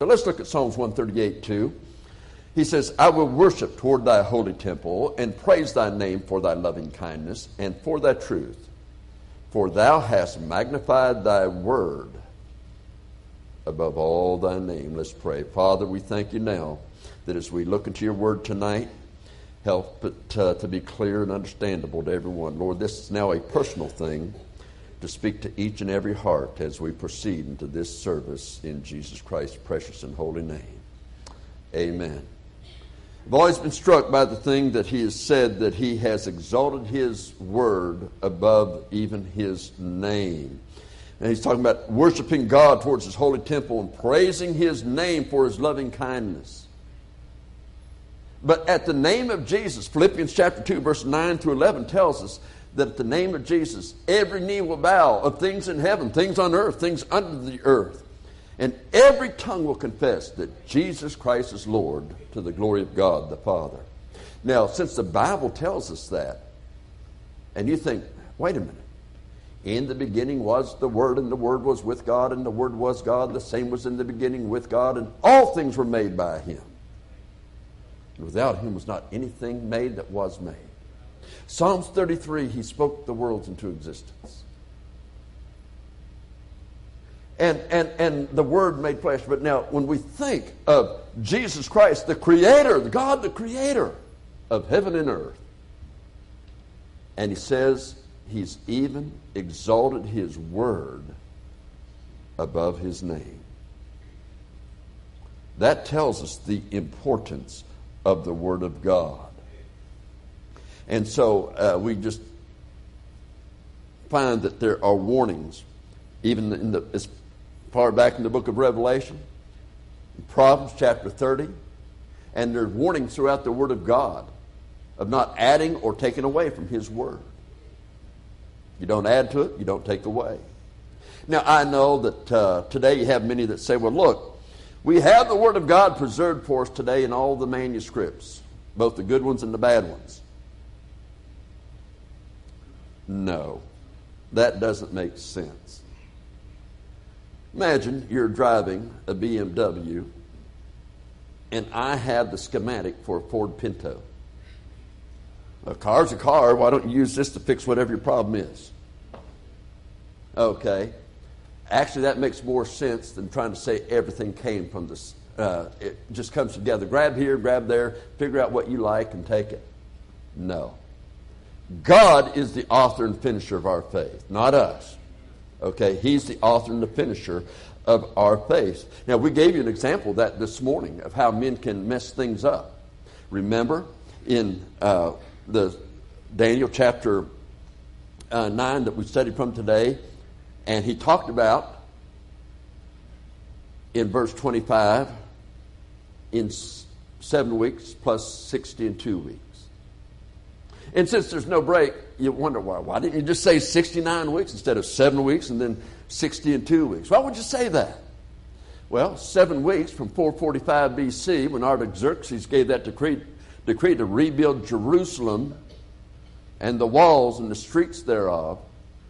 So let's look at Psalms 138:2. He says, I will worship toward thy holy temple and praise thy name for thy loving kindness and for thy truth. For thou hast magnified thy word above all thy name. Let's pray. Father, we thank you now that as we look into your word tonight, help it to be clear and understandable to everyone. Lord, this is now a personal thing, to speak to each and every heart as we proceed into this service in Jesus Christ's precious and holy name. Amen. I've always been struck by the thing that he has said, that he has exalted his word above even his name. And he's talking about worshiping God towards his holy temple and praising his name for his loving kindness. But at the name of Jesus, Philippians chapter 2, verse 9 through 11 tells us that at the name of Jesus, every knee will bow of things in heaven, things on earth, things under the earth. And every tongue will confess that Jesus Christ is Lord, to the glory of God the Father. Now, since the Bible tells us that, and you think, wait a minute, in the beginning was the Word, and the Word was with God, and the Word was God, the same was in the beginning with God, and all things were made by him. And without him was not anything made that was made. Psalms 33, he spoke the worlds into existence. And the Word made flesh. But now, when we think of Jesus Christ, the Creator, God the Creator of heaven and earth, and he says he's even exalted his Word above his name. That tells us the importance of the Word of God. And so we just find that there are warnings, even in the, as far back in the book of Revelation, in Proverbs chapter 30, and there's warnings throughout the Word of God of not adding or taking away from his Word. You don't add to it, you don't take away. Now, I know that today you have many that say, well, look, we have the Word of God preserved for us today in all the manuscripts, both the good ones and the bad ones. No, that doesn't make sense. Imagine you're driving a BMW and I have the schematic for a Ford Pinto. A car's a car. Why don't you use this to fix whatever your problem is? Okay. Actually, that makes more sense than trying to say everything came from this. It just comes together. Grab here, grab there, figure out what you like and take it. No. God is the author and finisher of our faith, not us. Okay, he's the author and the finisher of our faith. Now, we gave you an example of that this morning, of how men can mess things up. Remember, in the Daniel chapter 9 that we studied from today, and he talked about, in verse 25, in 7 weeks plus 60 in 2 weeks. And since there's no break, you wonder why didn't you just say 69 weeks instead of 7 weeks and then 60 and 2 weeks? Why would you say that? Well, 7 weeks from 445 BC, when Artaxerxes gave that decree to rebuild Jerusalem and the walls and the streets thereof,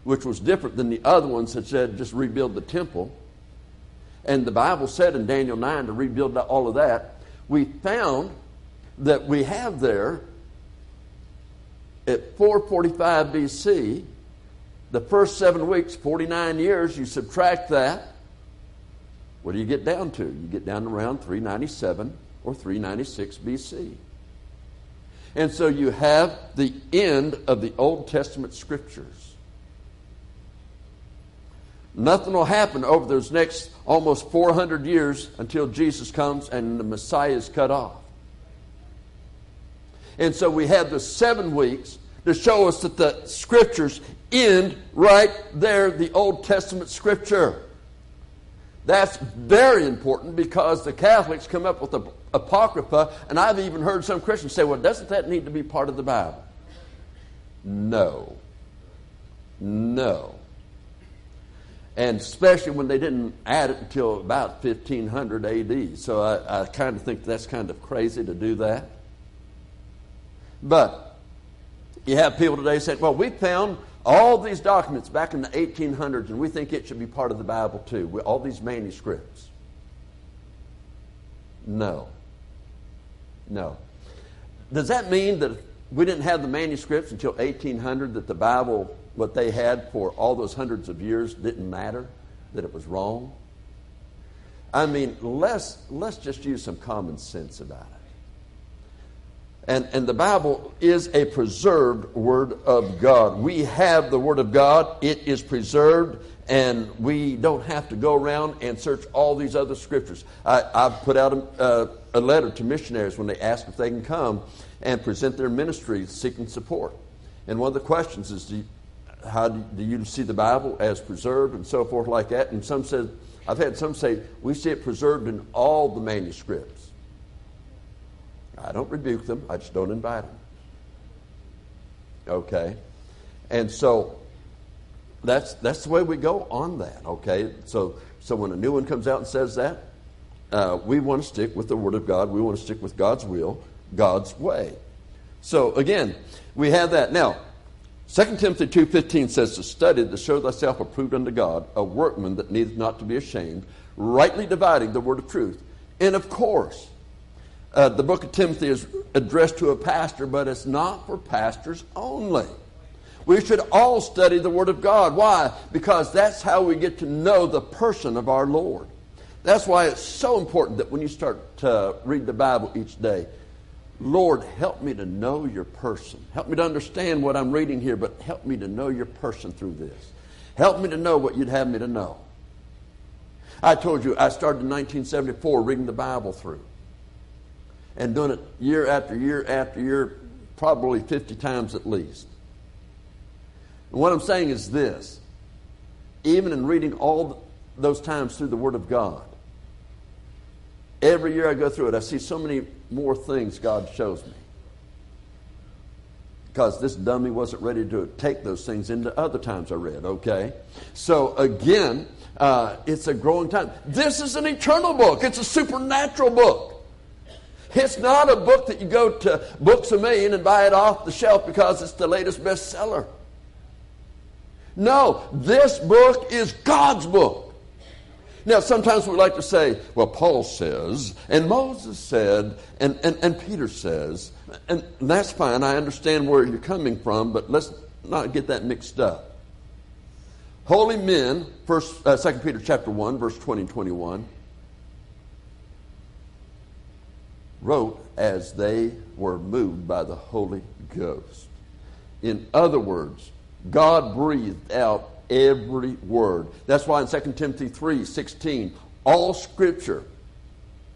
which was different than the other ones that said just rebuild the temple. And the Bible said in Daniel 9 to rebuild all of that. We found that we have there, at 445 BC, the first 7 weeks, 49 years, you subtract that, what do you get down to? You get down to around 397 or 396 BC. And so you have the end of the Old Testament scriptures. Nothing will happen over those next almost 400 years until Jesus comes and the Messiah is cut off. And so we have the 7 weeks to show us that the scriptures end right there, the Old Testament scripture. That's very important, because the Catholics come up with the Apocrypha, and I've even heard some Christians say, well, doesn't that need to be part of the Bible? No. And especially when they didn't add it until about 1500 AD. So I kind of think that's kind of crazy to do that. But you have people today saying, well, we found all these documents back in the 1800s, and we think it should be part of the Bible too, all these manuscripts. No. Does that mean that we didn't have the manuscripts until 1800, that the Bible, what they had for all those hundreds of years, didn't matter, that it was wrong? I mean, let's just use some common sense about it. And the Bible is a preserved Word of God. We have the Word of God. It is preserved, and we don't have to go around and search all these other scriptures. I've put out a letter to missionaries when they ask if they can come and present their ministry seeking support. And one of the questions is, do you see the Bible as preserved and so forth like that? And some said, I've had some say, we see it preserved in all the manuscripts. I don't rebuke them. I just don't invite them. Okay. And so that's the way we go on that. Okay. So when a new one comes out and says that, we want to stick with the Word of God. We want to stick with God's will, God's way. So again, we have that. Now, 2 Timothy 2:15 says, to study to show thyself approved unto God, a workman that needeth not to be ashamed, rightly dividing the word of truth. And of course, the book of Timothy is addressed to a pastor, but it's not for pastors only. We should all study the Word of God. Why? Because that's how we get to know the person of our Lord. That's why it's so important that when you start to read the Bible each day, Lord, help me to know your person. Help me to understand what I'm reading here, but help me to know your person through this. Help me to know what you'd have me to know. I told you, I started in 1974 reading the Bible through and doing it year after year after year, probably 50 times at least. And what I'm saying is this, even in reading all those times through the Word of God, every year I go through it, I see so many more things God shows me. Because this dummy wasn't ready to take those things into other times I read, okay? So again, it's a growing time. This is an eternal book. It's a supernatural book. It's not a book that you go to Books A Million and buy it off the shelf because it's the latest bestseller. No, this book is God's book. Now, sometimes we like to say, well, Paul says, and Moses said, and Peter says, and that's fine. I understand where you're coming from, but let's not get that mixed up. Holy men, 2 Peter chapter 1, verse 20 and 21, wrote as they were moved by the Holy Ghost. In other words, God breathed out every word. That's why in 2 Timothy 3:16, all Scripture,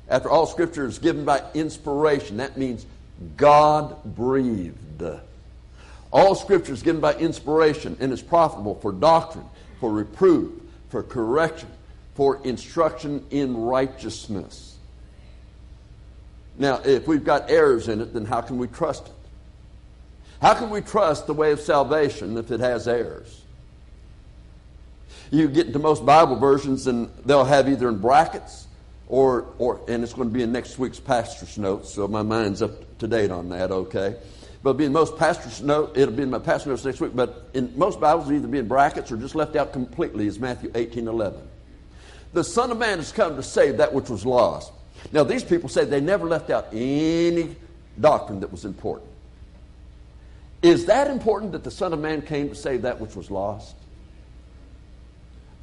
after all Scripture is given by inspiration, that means God breathed. All Scripture is given by inspiration and is profitable for doctrine, for reproof, for correction, for instruction in righteousness. Now, if we've got errors in it, then how can we trust it? How can we trust the way of salvation if it has errors? You get into most Bible versions, and they'll have either in brackets or and it's going to be in next week's pastor's notes, so my mind's up to date on that, okay? But being most pastor's note, it'll be in my pastor's notes next week, but in most Bibles, it'll either be in brackets or just left out completely is Matthew 18:11. The Son of Man has come to save that which was lost. Now, these people say they never left out any doctrine that was important. Is that important that the Son of Man came to save that which was lost?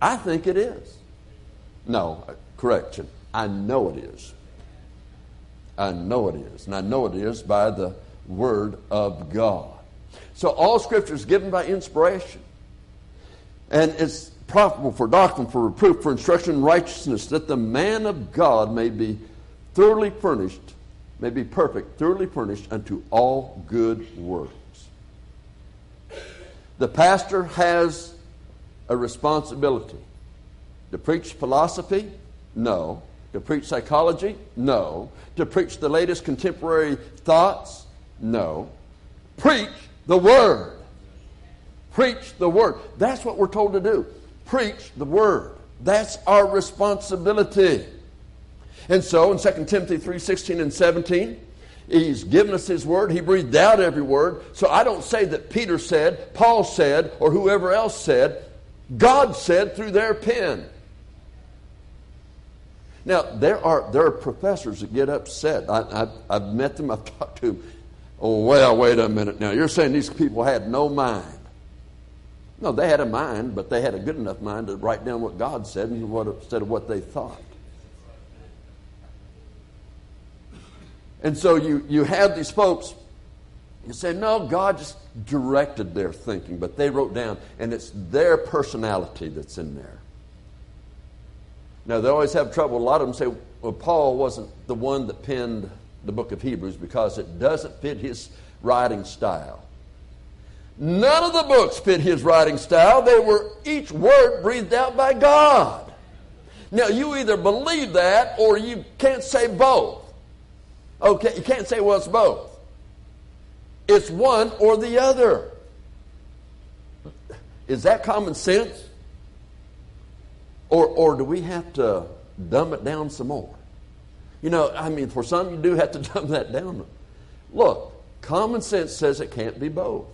I think it is. No, correction. I know it is. I know it is. And I know it is by the Word of God. So all Scripture is given by inspiration. And it's profitable for doctrine, for reproof, for instruction in righteousness, that the man of God may be thoroughly furnished, may be perfect, thoroughly furnished unto all good works. The pastor has a responsibility. To preach philosophy? No. To preach psychology? No. To preach the latest contemporary thoughts? No. Preach the Word. Preach the Word. That's what we're told to do. Preach the Word. That's our responsibility. And so in 2 Timothy 3:16 and 17, He's given us His Word. He breathed out every word. So I don't say that Peter said, Paul said, or whoever else said. God said through their pen. Now, there are professors that get upset. I've met them. I've talked to them. Oh, well, wait a minute now. You're saying these people had no mind. No, they had a mind, but they had a good enough mind to write down what God said instead of what they thought. And so you have these folks, you say, no, God just directed their thinking, but they wrote down, and it's their personality that's in there. Now, they always have trouble. A lot of them say, well, Paul wasn't the one that penned the book of Hebrews because it doesn't fit his writing style. None of the books fit his writing style. They were each word breathed out by God. Now, you either believe that or you can't say both. Okay, you can't say, well, it's both. It's one or the other. Is that common sense? Or do we have to dumb it down some more? You know, I mean, for some, you do have to dumb that down. Look, common sense says it can't be both.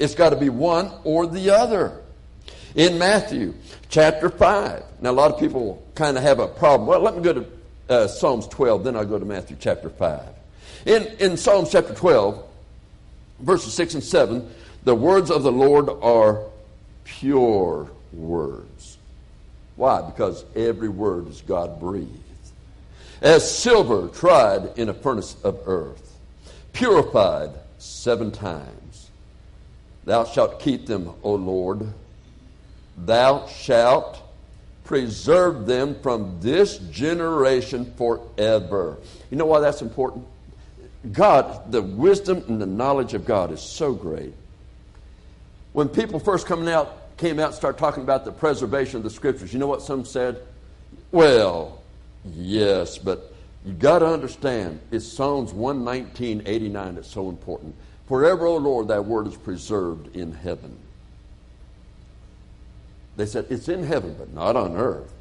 It's got to be one or the other. In Matthew chapter 5. Now, a lot of people kind of have a problem. Well, let me go to Psalms 12, then I'll go to Matthew chapter 5. In Psalms chapter 12, verses 6 and 7, the words of the Lord are pure words. Why? Because every word is God-breathed. As silver tried in a furnace of earth, purified 7 times. Thou shalt keep them, O Lord. Thou shalt preserve them from this generation forever. You know why that's important? God, the wisdom and the knowledge of God is so great. When people first came out and started talking about the preservation of the Scriptures, you know what some said? Well, yes, but you got to understand, it's Psalms 119:89 that's so important. Forever, O Lord, thy word is preserved in heaven. They said, it's in heaven, but not on earth.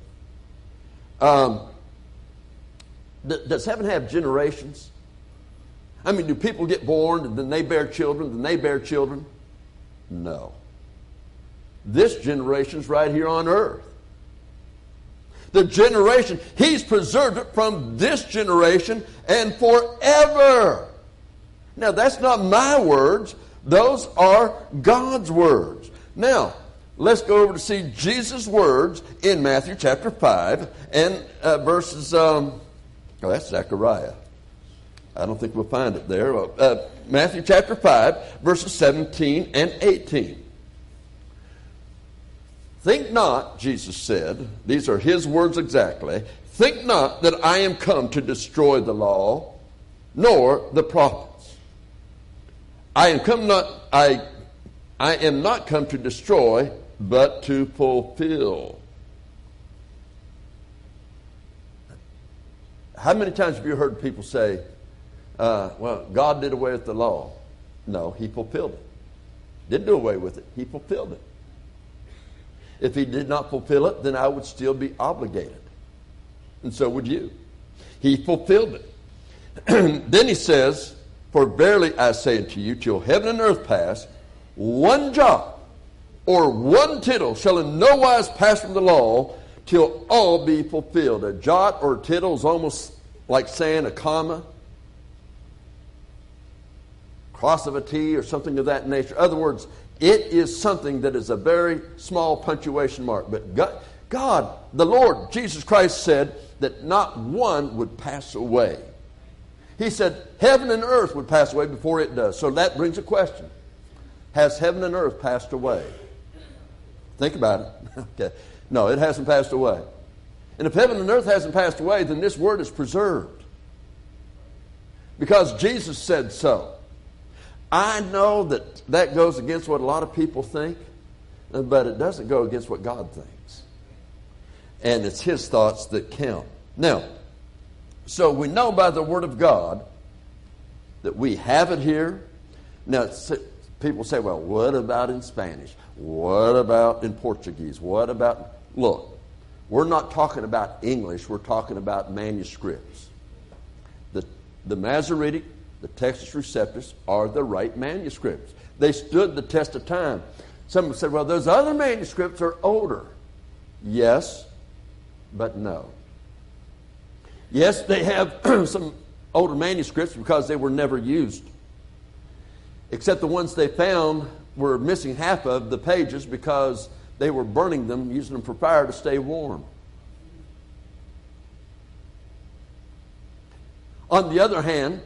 Does heaven have generations? I mean, do people get born, and then they bear children, then they bear children? No. This generation's right here on earth. The generation, he's preserved it from this generation and forever. Now, that's not my words. Those are God's words. Now, let's go over to see Jesus' words in Matthew chapter 5 and verses, that's Zechariah. I don't think we'll find it there. Matthew chapter 5, verses 17 and 18. Think not, Jesus said, these are his words exactly, think not that I am come to destroy the law, nor the prophets. I am not come to destroy, but to fulfill. How many times have you heard people say, well, God did away with the law? No, he fulfilled it. Didn't do away with it. He fulfilled it. If he did not fulfill it, then I would still be obligated. And so would you. He fulfilled it. Then he says, for verily I say unto you, till heaven and earth pass, one jot or one tittle shall in no wise pass from the law till all be fulfilled. A jot or a tittle is almost like saying a comma, cross of a T, or something of that nature. In other words, it is something that is a very small punctuation mark. But God, the Lord Jesus Christ said that not one would pass away. He said heaven and earth would pass away before it does. So that brings a question. Has heaven and earth passed away? Think about it. Okay. No, it hasn't passed away. And if heaven and earth hasn't passed away, then this word is preserved. Because Jesus said so. I know that goes against what a lot of people think, but it doesn't go against what God thinks. And it's his thoughts that count. Now, so we know by the word of God that we have it here. Now, people say, well, what about in Spanish? What about in Portuguese? What about... Look, we're not talking about English. We're talking about manuscripts. The Masoretic, the Textus Receptus, are the right manuscripts. They stood the test of time. Some said, well, those other manuscripts are older. Yes, but no. Yes, they have some older manuscripts because they were never used, except the ones they found were missing half of the pages because they were burning them, using them for fire to stay warm. On the other hand,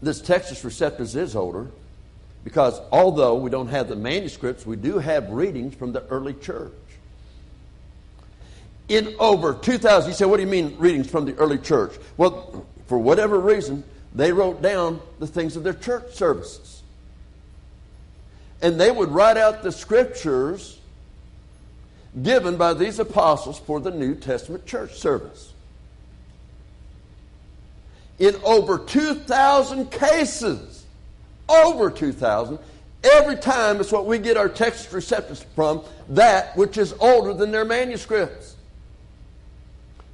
this Textus Receptus is older because although we don't have the manuscripts, we do have readings from the early church. In over 2,000, you say, what do you mean readings from the early church? Well, for whatever reason, they wrote down the things of their church services. And they would write out the scriptures given by these apostles for the New Testament church service. In over 2,000 cases, over 2,000, every time it's what we get our Textus Receptus from, that which is older than their manuscripts.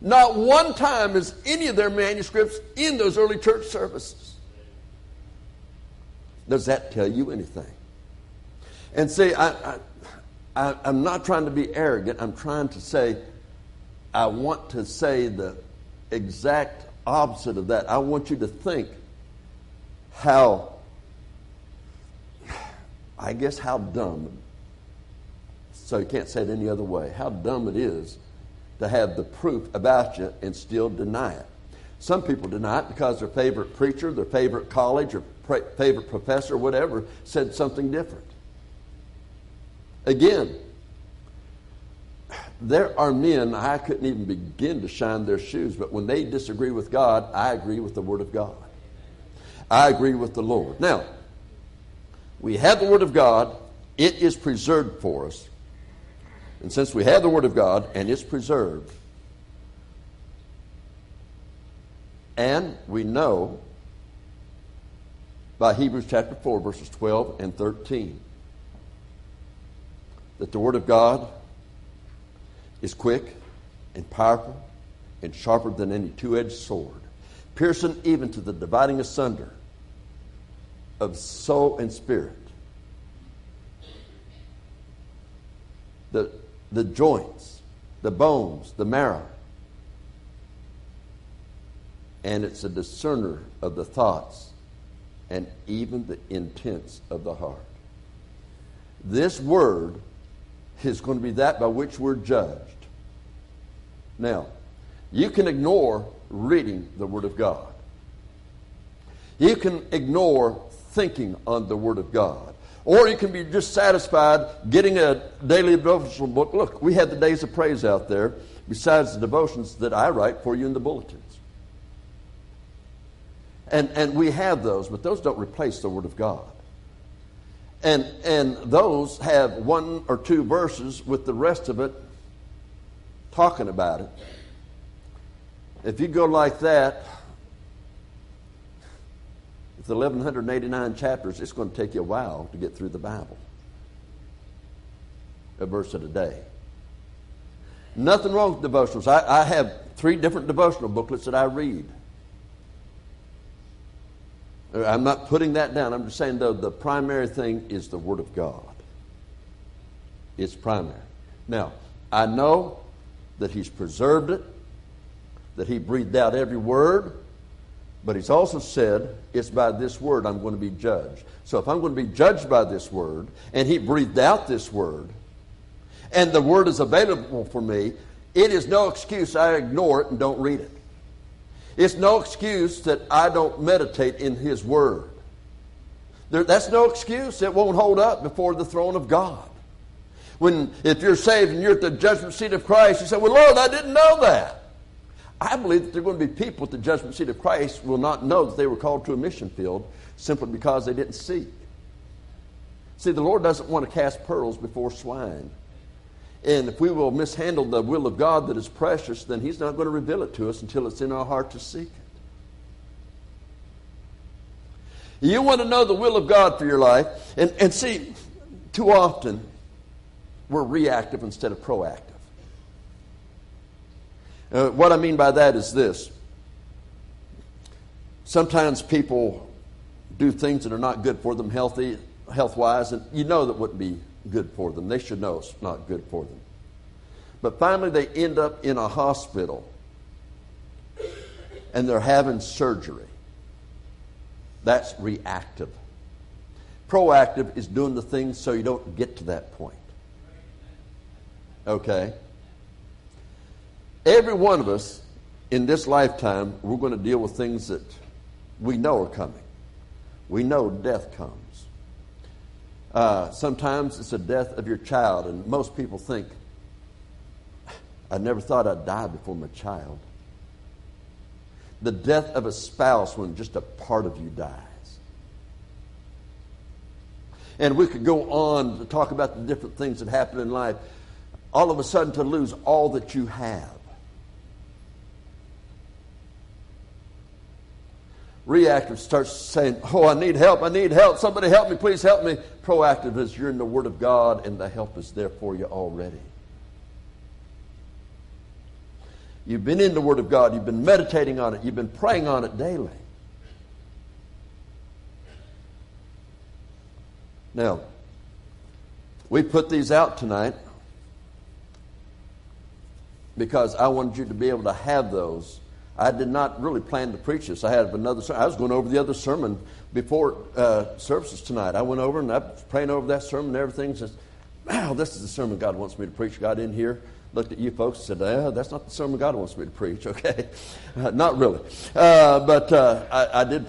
Not one time is any of their manuscripts in those early church services. Does that tell you anything? And see, I'm not trying to be arrogant. I'm trying to say, I want to say the exact opposite of that. I want you to think how dumb, so you can't say it any other way, how dumb it is to have the proof about you and still deny it. Some people deny it because their favorite preacher, their favorite college, or favorite professor, whatever, said something different. Again, there are men, I couldn't even begin to shine their shoes, but when they disagree with God, I agree with the Word of God. I agree with the Lord. Now, we have the Word of God. It is preserved for us. And since we have the Word of God and it's preserved, and we know by Hebrews chapter 4, verses 12 and 13, that the Word of God is quick and powerful and sharper than any two-edged sword, piercing even to the dividing asunder of soul and spirit, the joints, the bones, the marrow, and it's a discerner of the thoughts and even the intents of the heart. This word is going to be that by which we're judged. Now, you can ignore reading the Word of God. You can ignore thinking on the Word of God. Or you can be just satisfied getting a daily devotional book. Look, we have the Days of Praise out there besides the devotions that I write for you in the bulletins. And we have those, but those don't replace the Word of God. And those have one or two verses with the rest of it talking about it. If you go like that, with 1,189 chapters, it's going to take you a while to get through the Bible, a verse of the day. Nothing wrong with devotionals. I have 3 different devotional booklets that I read. I'm not putting that down. I'm just saying, though, the primary thing is the Word of God. It's primary. Now, I know that He's preserved it, that He breathed out every word, but He's also said, it's by this word I'm going to be judged. So if I'm going to be judged by this word, and He breathed out this word, and the word is available for me, it is no excuse I ignore it and don't read it. It's no excuse that I don't meditate in His Word. That's no excuse. It won't hold up before the throne of God. If you're saved and you're at the judgment seat of Christ, you say, well, Lord, I didn't know that. I believe that there are going to be people at the judgment seat of Christ will not know that they were called to a mission field simply because they didn't seek. See, the Lord doesn't want to cast pearls before swine. And if we will mishandle the will of God that is precious, then He's not going to reveal it to us until it's in our heart to seek it. You want to know the will of God for your life. And see, too often we're reactive instead of proactive. What I mean by that is this. Sometimes people do things that are not good for them, healthy health-wise, and you know that wouldn't be good for them. They should know it's not good for them. But finally they end up in a hospital and they're having surgery. That's reactive. Proactive is doing the things so you don't get to that point. Okay? Every one of us in this lifetime, we're going to deal with things that we know are coming. We know death comes. Sometimes it's the death of your child, and most people think, I never thought I'd die before my child. The death of a spouse when just a part of you dies. And we could go on to talk about the different things that happen in life. All of a sudden to lose all that you have. Reactive starts saying, oh, I need help. Somebody help me, please help me. Proactive is you're in the Word of God and the help is there for you already. You've been in the Word of God. You've been meditating on it. You've been praying on it daily. Now, we put these out tonight because I wanted you to be able to have those. I did not really plan to preach this. I had another sermon. I was going over the other sermon before services tonight. I went over and I was praying over that sermon and everything. Says, wow, this is the sermon God wants me to preach. Got in here, looked at you folks and said, that's not the sermon God wants me to preach, okay? Not really. But I did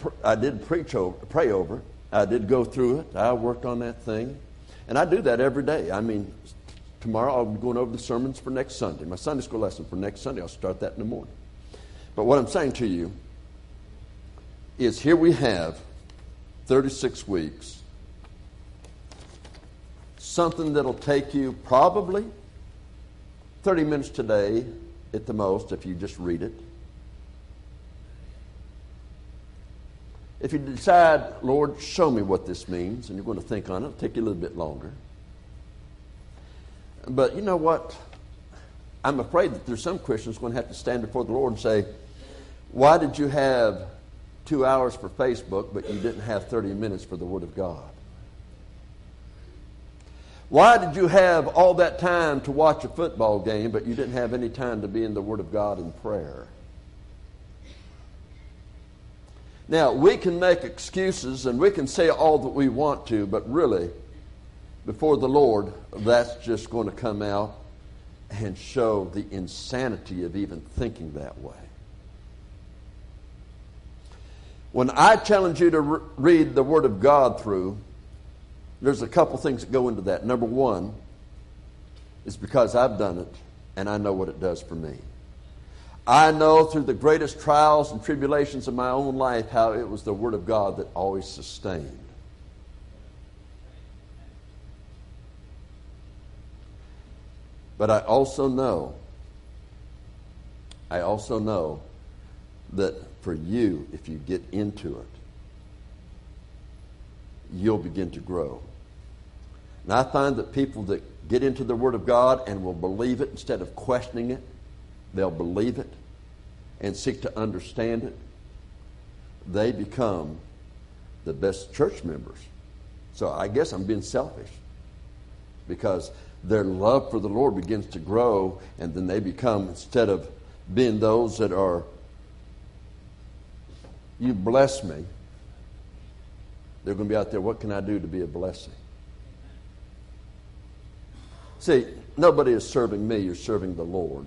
pray over. I did go through it. I worked on that thing. And I do that every day. I mean, tomorrow I'll be going over the sermons for next Sunday. My Sunday school lesson for next Sunday. I'll start that in the morning. But what I'm saying to you is here we have 36 weeks, something that'll take you probably 30 minutes today at the most if you just read it. If you decide, Lord, show me what this means, and you're going to think on it, it'll take you a little bit longer. But you know what? I'm afraid that there's some Christians going to have to stand before the Lord and say, why did you have 2 hours for Facebook, but you didn't have 30 minutes for the Word of God? Why did you have all that time to watch a football game, but you didn't have any time to be in the Word of God in prayer? Now, we can make excuses and we can say all that we want to, but really, before the Lord, that's just going to come out and show the insanity of even thinking that way. When I challenge you to read the Word of God through, there's a couple things that go into that. Number one is because I've done it and I know what it does for me. I know through the greatest trials and tribulations of my own life how it was the Word of God that always sustained. But I also know that for you, if you get into it, you'll begin to grow. And I find that people that get into the Word of God and will believe it instead of questioning it, they'll believe it and seek to understand it. They become the best church members. So I guess I'm being selfish because their love for the Lord begins to grow, and then they become, instead of being those that are, you bless me, they're going to be out there, what can I do to be a blessing? See, nobody is serving me, you're serving the Lord.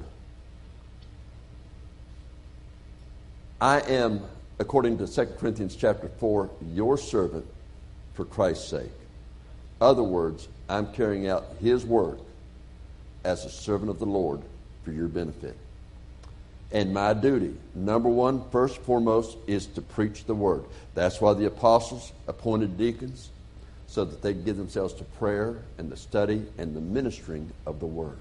I am, according to 2 Corinthians chapter 4, your servant for Christ's sake. In other words, I'm carrying out His work as a servant of the Lord for your benefit. And my duty, number one, first and foremost, is to preach the Word. That's why the apostles appointed deacons, so that they give themselves to prayer and the study and the ministering of the Word.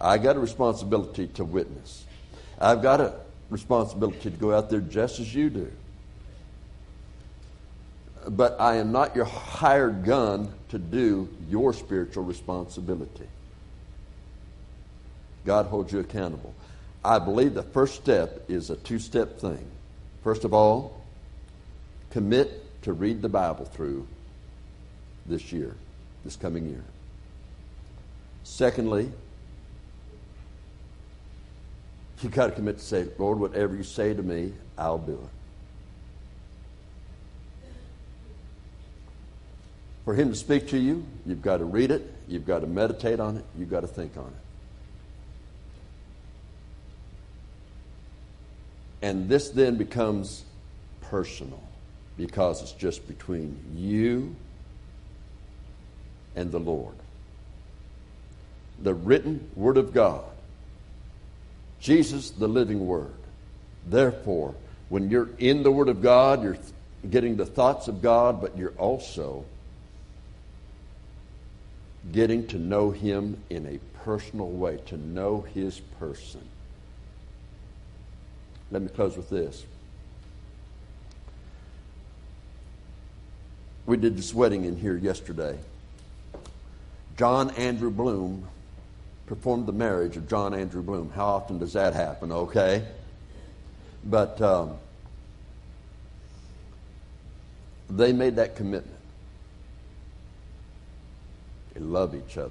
I got a responsibility to witness. I've got a responsibility to go out there just as you do. But I am not your hired gun to do your spiritual responsibility. God holds you accountable. I believe the first step is a two-step thing. First of all, commit to read the Bible through this year, this coming year. Secondly, you've got to commit to say, Lord, whatever you say to me, I'll do it. For him to speak to you, you've got to read it, you've got to meditate on it, you've got to think on it. And this then becomes personal because it's just between you and the Lord. The written Word of God, Jesus, the living Word. Therefore, when you're in the Word of God, you're getting the thoughts of God, but you're also getting to know Him in a personal way, to know His person. Let me close with this. We did this wedding in here yesterday. John Andrew Bloom performed the marriage of John Andrew Bloom. How often does that happen, okay? But they made that commitment. They love each other.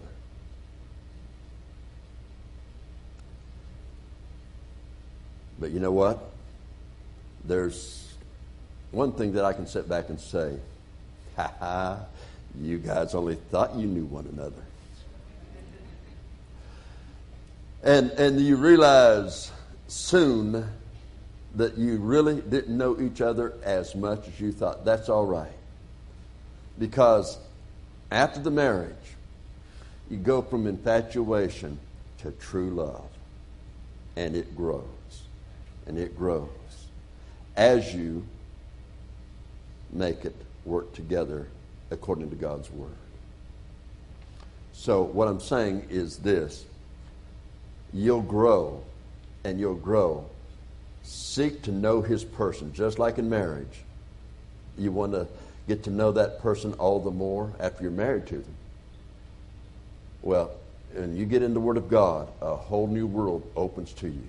But you know what? There's one thing that I can sit back and say, you guys only thought you knew one another. And you realize soon that you really didn't know each other as much as you thought. That's all right. Because after the marriage, you go from infatuation to true love. And it grows. And it grows. As you make it work together according to God's Word. So what I'm saying is this. You'll grow. And you'll grow. Seek to know His person. Just like in marriage. You want to get to know that person all the more after you're married to them. Well, and you get in the Word of God, a whole new world opens to you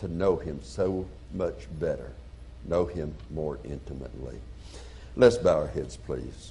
to know Him so much better, know Him more intimately. Let's bow our heads, please.